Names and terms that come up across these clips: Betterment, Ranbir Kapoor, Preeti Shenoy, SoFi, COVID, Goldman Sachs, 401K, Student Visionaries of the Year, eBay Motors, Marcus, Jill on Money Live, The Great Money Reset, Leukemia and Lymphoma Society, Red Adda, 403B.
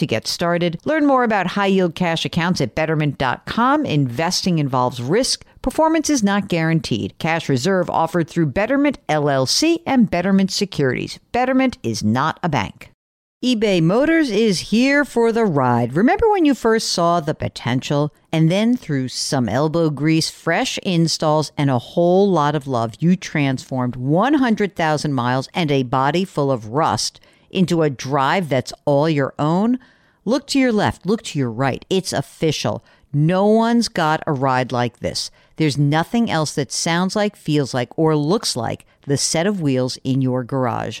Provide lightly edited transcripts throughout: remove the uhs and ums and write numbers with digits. to get started. Learn more about high-yield cash accounts at Betterment.com. Investing involves risk. Performance is not guaranteed. Cash reserve offered through Betterment LLC and Betterment Securities. Betterment is not a bank. eBay Motors is here for the ride. Remember when you first saw the potential? And then through some elbow grease, fresh installs, and a whole lot of love, you transformed 100,000 miles and a body full of rust into a drive that's all your own? Look to your left. Look to your right. It's official. No one's got a ride like this. There's nothing else that sounds like, feels like, or looks like the set of wheels in your garage.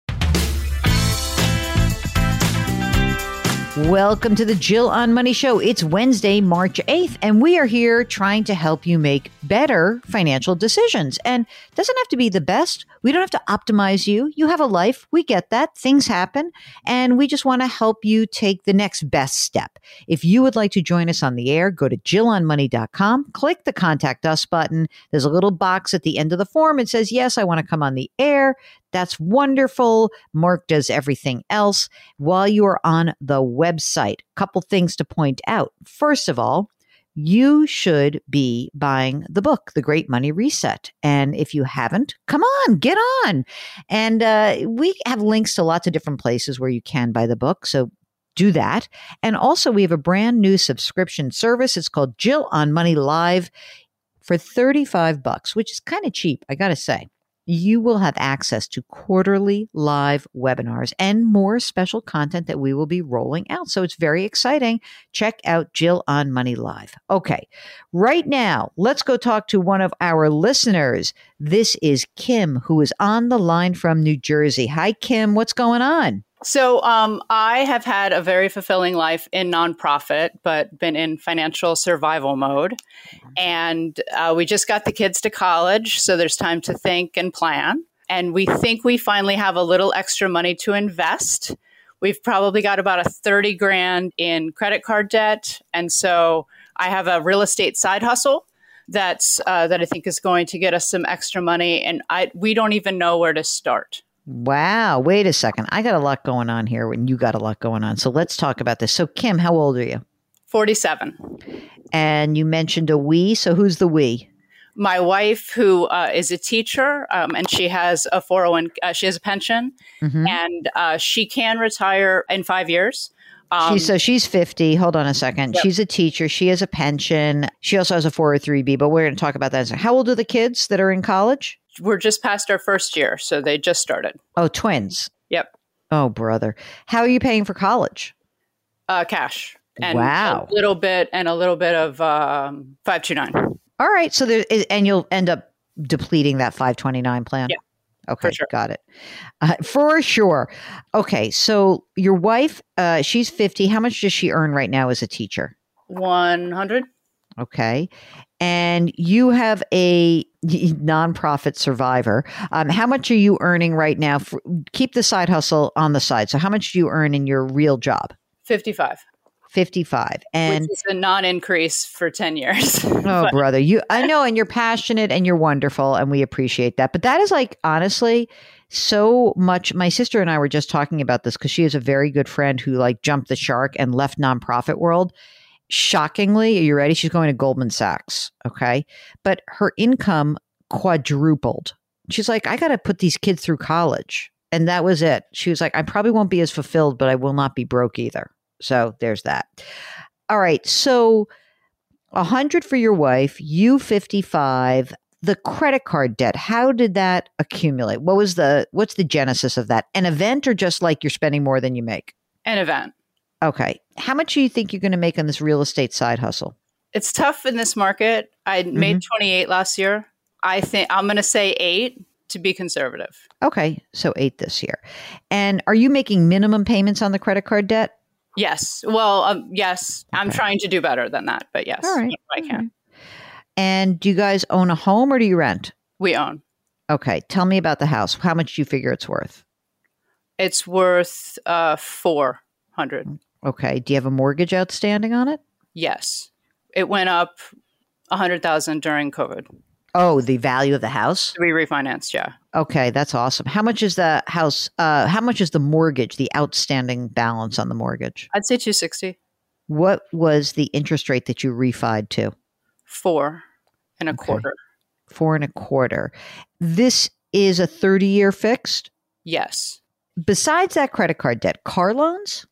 Welcome to the Jill on Money Show. It's Wednesday, March 8th, and we are here trying to help you make better financial decisions. And it doesn't have to be the best. We don't have to optimize you. You have a life. We get that. Things happen. And we just want to help you take the next best step. If you would like to join us on the air, go to jillonmoney.com, click the Contact Us button. There's a little box at the end of the form. It says, yes, I want to come on the air. That's wonderful. Mark does everything else. While you are on the website, a couple things to point out. First of all, you should be buying the book, The Great Money Reset. And if you haven't, come on, get on. And we have links to lots of different places where you can buy the book. So do that. And also, we have a brand new subscription service. It's called Jill on Money Live for $35, which is kind of cheap, I got to say. You will have access to quarterly live webinars and more special content that we will be rolling out. So it's very exciting. Check out Jill on Money Live. Okay, right now, let's go talk to one of our listeners. This is Kim, who is on the line from New Jersey. Hi, Kim. What's going on? So I have had a very fulfilling life in nonprofit, but been in financial survival mode. And we just got the kids to college, so there's time to think and plan. And we think we finally have a little extra money to invest. We've probably got about $30,000 in credit card debt. And so I have a real estate side hustle that I think is going to get us some extra money. And we don't even know where to start. Wow. Wait a second. I got a lot going on here and you got a lot going on. So let's talk about this. So Kim, how old are you? 47. And you mentioned a we. So who's the we? My wife, who is a teacher, and she has a 401, she has a pension, and she can retire in 5 years. She's 50. Hold on a second. Yep. She's a teacher. She has a pension. She also has a 403B, but we're going to talk about that. How old are the kids that are in college? We're just past our first year, so they just started. Oh, twins. Yep. Oh, brother. How are you paying for college? Cash. And wow. A little bit of 529. All right. So and you'll end up depleting that 529 plan. Yeah. Okay. For sure. Got it. For sure. Okay. So your wife, she's 50. How much does she earn right now as a teacher? 100. Okay. And you have a nonprofit survivor. How much are you earning right now? Keep the side hustle on the side. So how much do you earn in your real job? 55. 55. And which is a non-increase for 10 years. Oh, brother. I know. And you're passionate and you're wonderful. And we appreciate that. But that is like, honestly, so much. My sister and I were just talking about this because she is a very good friend who like jumped the shark and left nonprofit world. Shockingly, are you ready? She's going to Goldman Sachs. Okay. But her income quadrupled. She's like, I got to put these kids through college. And that was it. She was like, I probably won't be as fulfilled, but I will not be broke either. So there's that. All right. So 100 for your wife, you 55, the credit card debt. How did that accumulate? What's the genesis of that? An event or just like you're spending more than you make? An event. Okay. How much do you think you're going to make on this real estate side hustle? It's tough in this market. I made 28 last year. I think I'm going to say 8 to be conservative. Okay. So 8 this year. And are you making minimum payments on the credit card debt? Yes. Well, yes. Okay. I'm trying to do better than that, but yes, all right. I can. All right. And do you guys own a home or do you rent? We own. Okay. Tell me about the house. How much do you figure it's worth? It's worth $400,000. Okay. Do you have a mortgage outstanding on it? Yes. It went up $100,000 during COVID. Oh, the value of the house? We refinanced, yeah. Okay, that's awesome. How much is the house? How much is the mortgage, the outstanding balance on the mortgage? I'd say $260,000. What was the interest rate that you refied to? 4.25%. 4.25%. This is a 30-year fixed? Yes. Besides that credit card debt, car loans?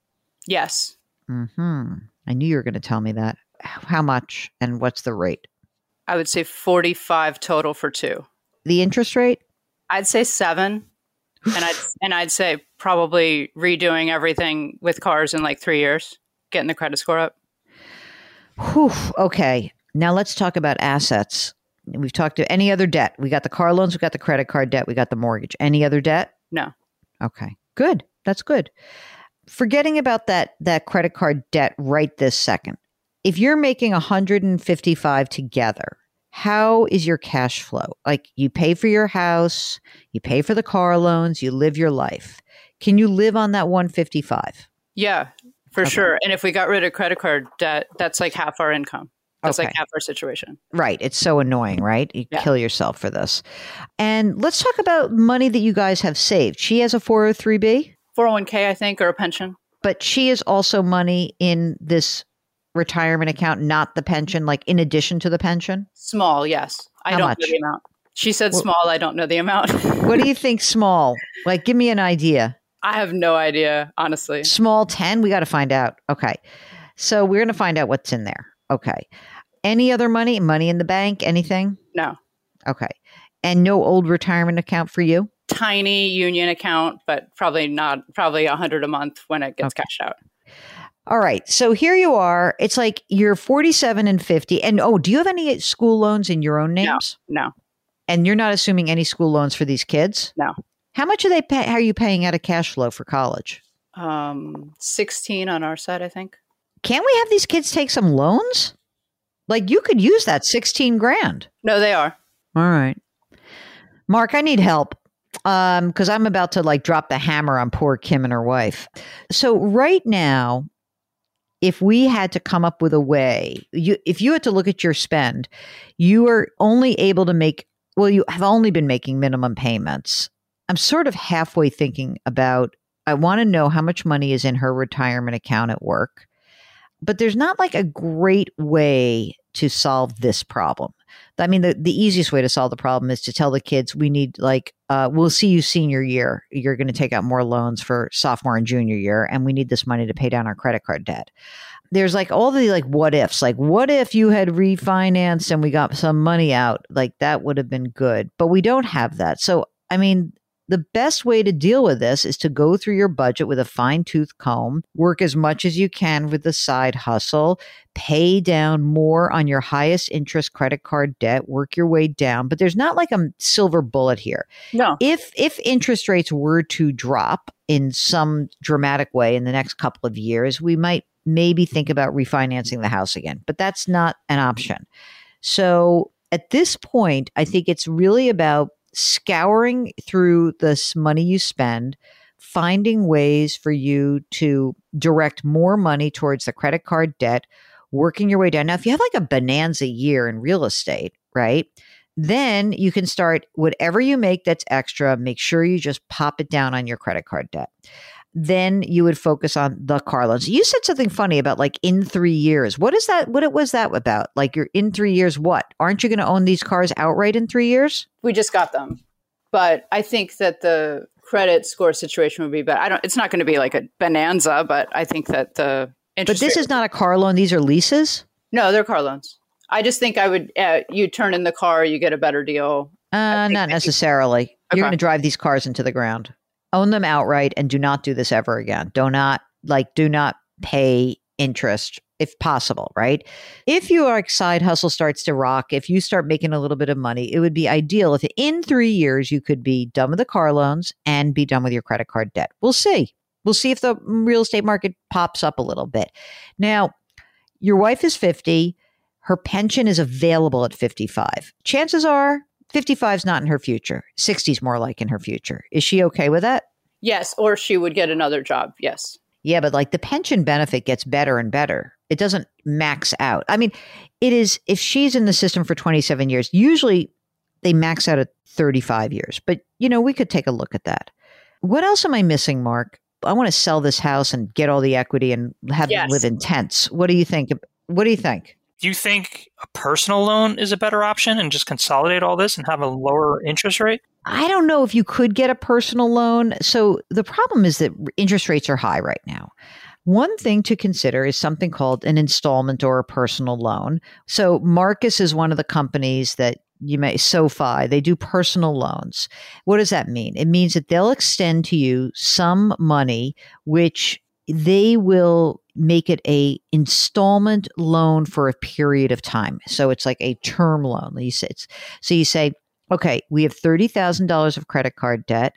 Yes. I knew you were going to tell me that. How much and what's the rate? I would say 45 total for 2. The interest rate? I'd say 7. and I'd say probably redoing everything with cars in like 3 years, getting the credit score up. Whew. Okay. Now let's talk about assets. We've talked to any other debt. We got the car loans. We got the credit card debt. We got the mortgage. Any other debt? No. Okay. Good. That's good. Forgetting about that credit card debt right this second. If you're making $155,000 together, how is your cash flow? Like you pay for your house, you pay for the car loans, you live your life. Can you live on that $155,000? Yeah, for sure. And if we got rid of credit card debt, that's like half our income. That's like half our situation. Right. It's so annoying, right? You kill yourself for this. And let's talk about money that you guys have saved. She has a 403B? 401K, I think, or a pension. But she is also money in this retirement account, not the pension, like in addition to the pension? Small, yes. I don't know the amount. She said small. I don't know the amount. What do you think small? Like, give me an idea. I have no idea, honestly. Small 10? We got to find out. Okay. So we're going to find out what's in there. Okay. Any other money? Money in the bank? Anything? No. Okay. And no old retirement account for you? Tiny union account, but probably $100 a month when it gets cashed out. All right. So here you are. It's like you're 47 and 50. And do you have any school loans in your own names? No. And you're not assuming any school loans for these kids? No. How much are they how are you paying out of cash flow for college? 16 on our side, I think. Can't we have these kids take some loans? Like you could use that $16,000. No, they are. All right. Mark, I need help. Because I'm about to like drop the hammer on poor Kim and her wife. So right now, if we had to come up with a way, if you had to look at your spend, you are only able to make, well, you have only been making minimum payments. I'm sort of halfway thinking about, I want to know how much money is in her retirement account at work, but there's not like a great way to solve this problem. I mean, the easiest way to solve the problem is to tell the kids we need like, we'll see you senior year. You're going to take out more loans for sophomore and junior year. And we need this money to pay down our credit card debt. There's like all the like what ifs, like what if you had refinanced and we got some money out, like that would have been good, but we don't have that. So, I mean, the best way to deal with this is to go through your budget with a fine-tooth comb, work as much as you can with the side hustle, pay down more on your highest interest credit card debt, work your way down. But there's not like a silver bullet here. No. If interest rates were to drop in some dramatic way in the next couple of years, we might maybe think about refinancing the house again. But that's not an option. So at this point, I think it's really about scouring through this money you spend, finding ways for you to direct more money towards the credit card debt, working your way down. Now, if you have like a bonanza year in real estate, right? Then you can start whatever you make that's extra, make sure you just pop it down on your credit card debt. Then you would focus on the car loans. You said something funny about like in 3 years. What is that? What was that about? Like you're in 3 years, what? Aren't you going to own these cars outright in 3 years? We just got them. But I think that the credit score situation would be better. It's not going to be like a bonanza, but I think that the interest. But this is not a car loan. These are leases? No, they're car loans. I just think I would, you turn in the car, you get a better deal. Not necessarily. Okay. You're going to drive these cars into the ground. Own them outright and do not do this ever again. Do not pay interest if possible, right? If your side hustle starts to rock, if you start making a little bit of money, it would be ideal if in 3 years you could be done with the car loans and be done with your credit card debt. We'll see. We'll see if the real estate market pops up a little bit. Now, your wife is 50. Her pension is available at 55. Chances are 55 is not in her future. 60 is more like in her future. Is she okay with that? Yes, or she would get another job. Yes. Yeah, but like the pension benefit gets better and better. It doesn't max out. I mean, it is if she's in the system for 27 years, usually they max out at 35 years. But, you know, we could take a look at that. What else am I missing, Mark? I want to sell this house and get all the equity and have them live in tents. What do you think? Do you think a personal loan is a better option and just consolidate all this and have a lower interest rate? I don't know if you could get a personal loan. So the problem is that interest rates are high right now. One thing to consider is something called an installment or a personal loan. So Marcus is one of the companies that SoFi, they do personal loans. What does that mean? It means that they'll extend to you some money, which they will make it a installment loan for a period of time. So it's like a term loan. So you say, okay, we have $30,000 of credit card debt.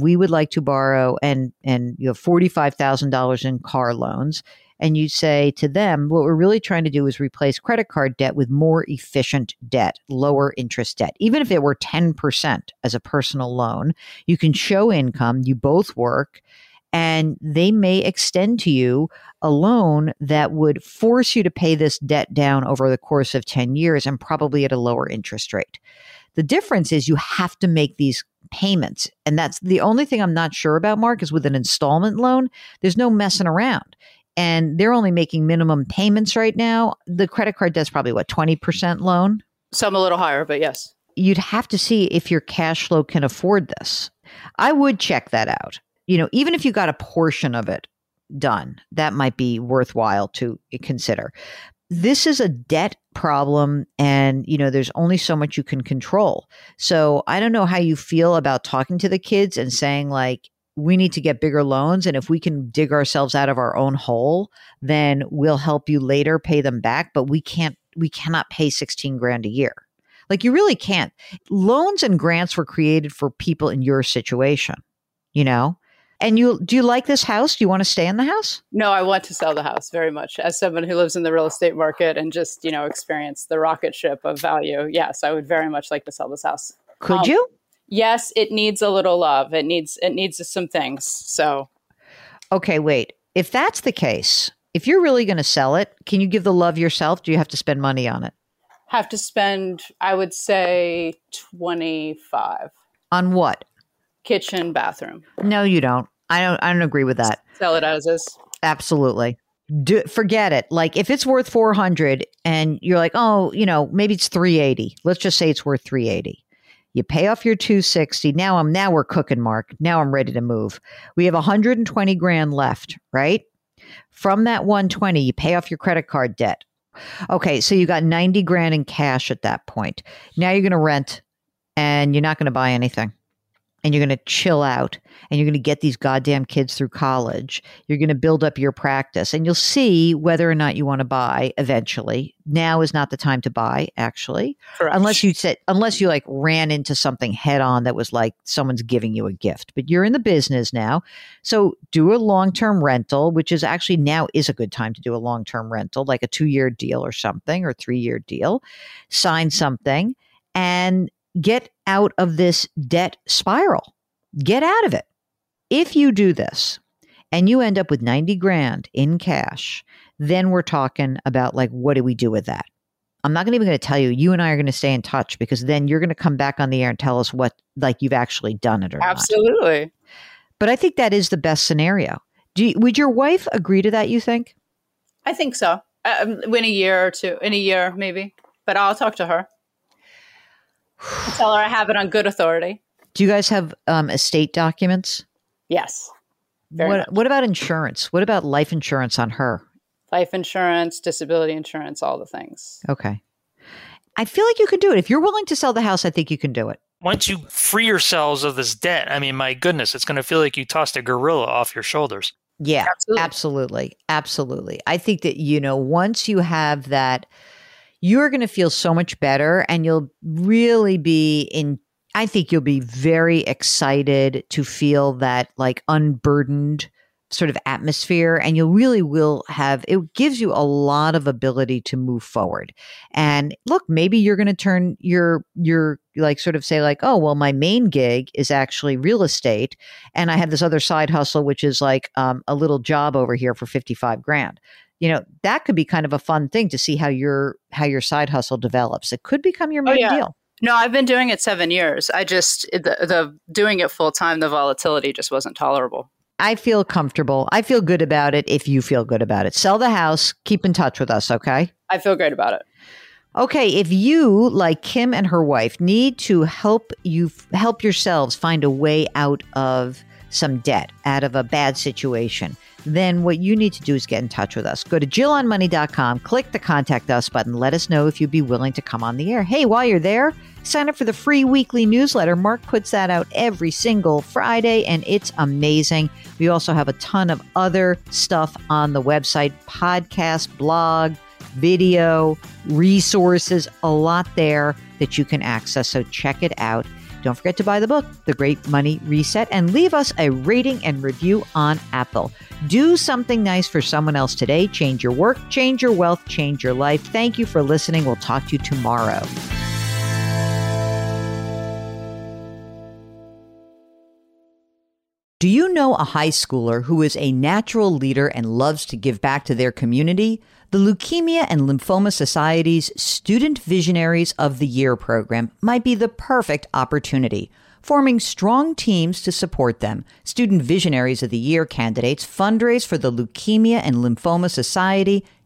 We would like to borrow and you have $45,000 in car loans. And you say to them, what we're really trying to do is replace credit card debt with more efficient debt, lower interest debt. Even if it were 10% as a personal loan, you can show income, you both work, and they may extend to you a loan that would force you to pay this debt down over the course of 10 years and probably at a lower interest rate. The difference is you have to make these payments. And that's the only thing I'm not sure about, Mark, is with an installment loan, there's no messing around. And they're only making minimum payments right now. The credit card debt's probably, 20% loan? Some a little higher, but yes. You'd have to see if your cash flow can afford this. I would check that out. You know, even if you got a portion of it done, that might be worthwhile to consider. This is a debt problem and, you know, there's only so much you can control. So I don't know how you feel about talking to the kids and saying like, we need to get bigger loans. And if we can dig ourselves out of our own hole, then we'll help you later pay them back. But we cannot pay $16,000 a year. Like you really can't. Loans and grants were created for people in your situation, you know? And do you like this house? Do you want to stay in the house? No, I want to sell the house very much. As someone who lives in the real estate market and just, you know, experience the rocket ship of value. Yes, I would very much like to sell this house. Could you? Yes, it needs a little love. It needs some things. So, okay, wait. If that's the case, if you're really going to sell it, can you give the love yourself? Do you have to spend money on it? Have to spend, I would say, $25,000. On what? Kitchen, bathroom. No, you don't. I don't agree with that. Sell it as is. Absolutely. Forget it. Like if it's worth $400 and you're like, oh, you know, maybe it's $380. Let's just say it's worth $380. You pay off your $260. Now we're cooking, Mark. Now I'm ready to move. We have $120,000 left, right? From that $120,000, you pay off your credit card debt. Okay, so you got $90,000 in cash at that point. Now you're going to rent, and you're not going to buy anything. And you're going to chill out and you're going to get these goddamn kids through college. You're going to build up your practice and you'll see whether or not you want to buy eventually. Now is not the time to buy, actually. Correct. Unless you like ran into something head on that was like someone's giving you a gift, but you're in the business now. So do a long-term rental, which is actually now is a good time to do a long-term rental, like a 2-year deal or something or 3-year deal, sign something and get out of this debt spiral. Get out of it. If you do this and you end up with 90 grand in cash, then we're talking about like, what do we do with that? I'm not even going to tell you. You and I are going to stay in touch because then you're going to come back on the air and tell us what, like, you've actually done it or absolutely. Not. Absolutely. But I think that is the best scenario. Would your wife agree to that, you think? I think so. In a year or two, in a year maybe. But I'll talk to her. I'll tell her I have it on good authority. Do you guys have estate documents? Yes. What about insurance? What about life insurance on her? Life insurance, disability insurance, all the things. Okay. I feel like you can do it. If you're willing to sell the house, I think you can do it. Once you free yourselves of this debt, I mean, my goodness, it's going to feel like you tossed a gorilla off your shoulders. Yeah, absolutely. I think that, you know, once you have that, you're going to feel so much better and you'll really be I think you'll be very excited to feel that like unburdened sort of atmosphere, and you really will have, it gives you a lot of ability to move forward. And look, maybe you're going to turn your like sort of say like, oh, well, my main gig is actually real estate. And I have this other side hustle, which is like a little job over here for 55 grand. You know, that could be kind of a fun thing to see how your side hustle develops. It could become your main deal. No, I've been doing it 7 years. I just, the doing it full time, the volatility just wasn't tolerable. I feel comfortable. I feel good about it. If you feel good about it, sell the house, keep in touch with us. Okay. I feel great about it. Okay. If you, like Kim and her wife, need to help yourselves find a way out of some debt, out of a bad situation, then what you need to do is get in touch with us. Go to JillOnMoney.com, click the Contact Us button. Let us know if you'd be willing to come on the air. Hey, while you're there, sign up for the free weekly newsletter. Mark puts that out every single Friday, and it's amazing. We also have a ton of other stuff on the website, podcast, blog, video, resources, a lot there that you can access. So check it out. Don't forget to buy the book, The Great Money Reset, and leave us a rating and review on Apple. Do something nice for someone else today. Change your work, change your wealth, change your life. Thank you for listening. We'll talk to you tomorrow. Do you know a high schooler who is a natural leader and loves to give back to their community? The Leukemia and Lymphoma Society's Student Visionaries of the Year program might be the perfect opportunity. Forming strong teams to support them, Student Visionaries of the Year candidates fundraise for the Leukemia and Lymphoma Society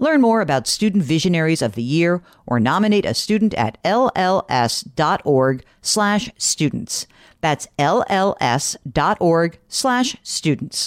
Learn more about Student Visionaries of the Year or nominate a student at lls.org/students. That's lls.org/students.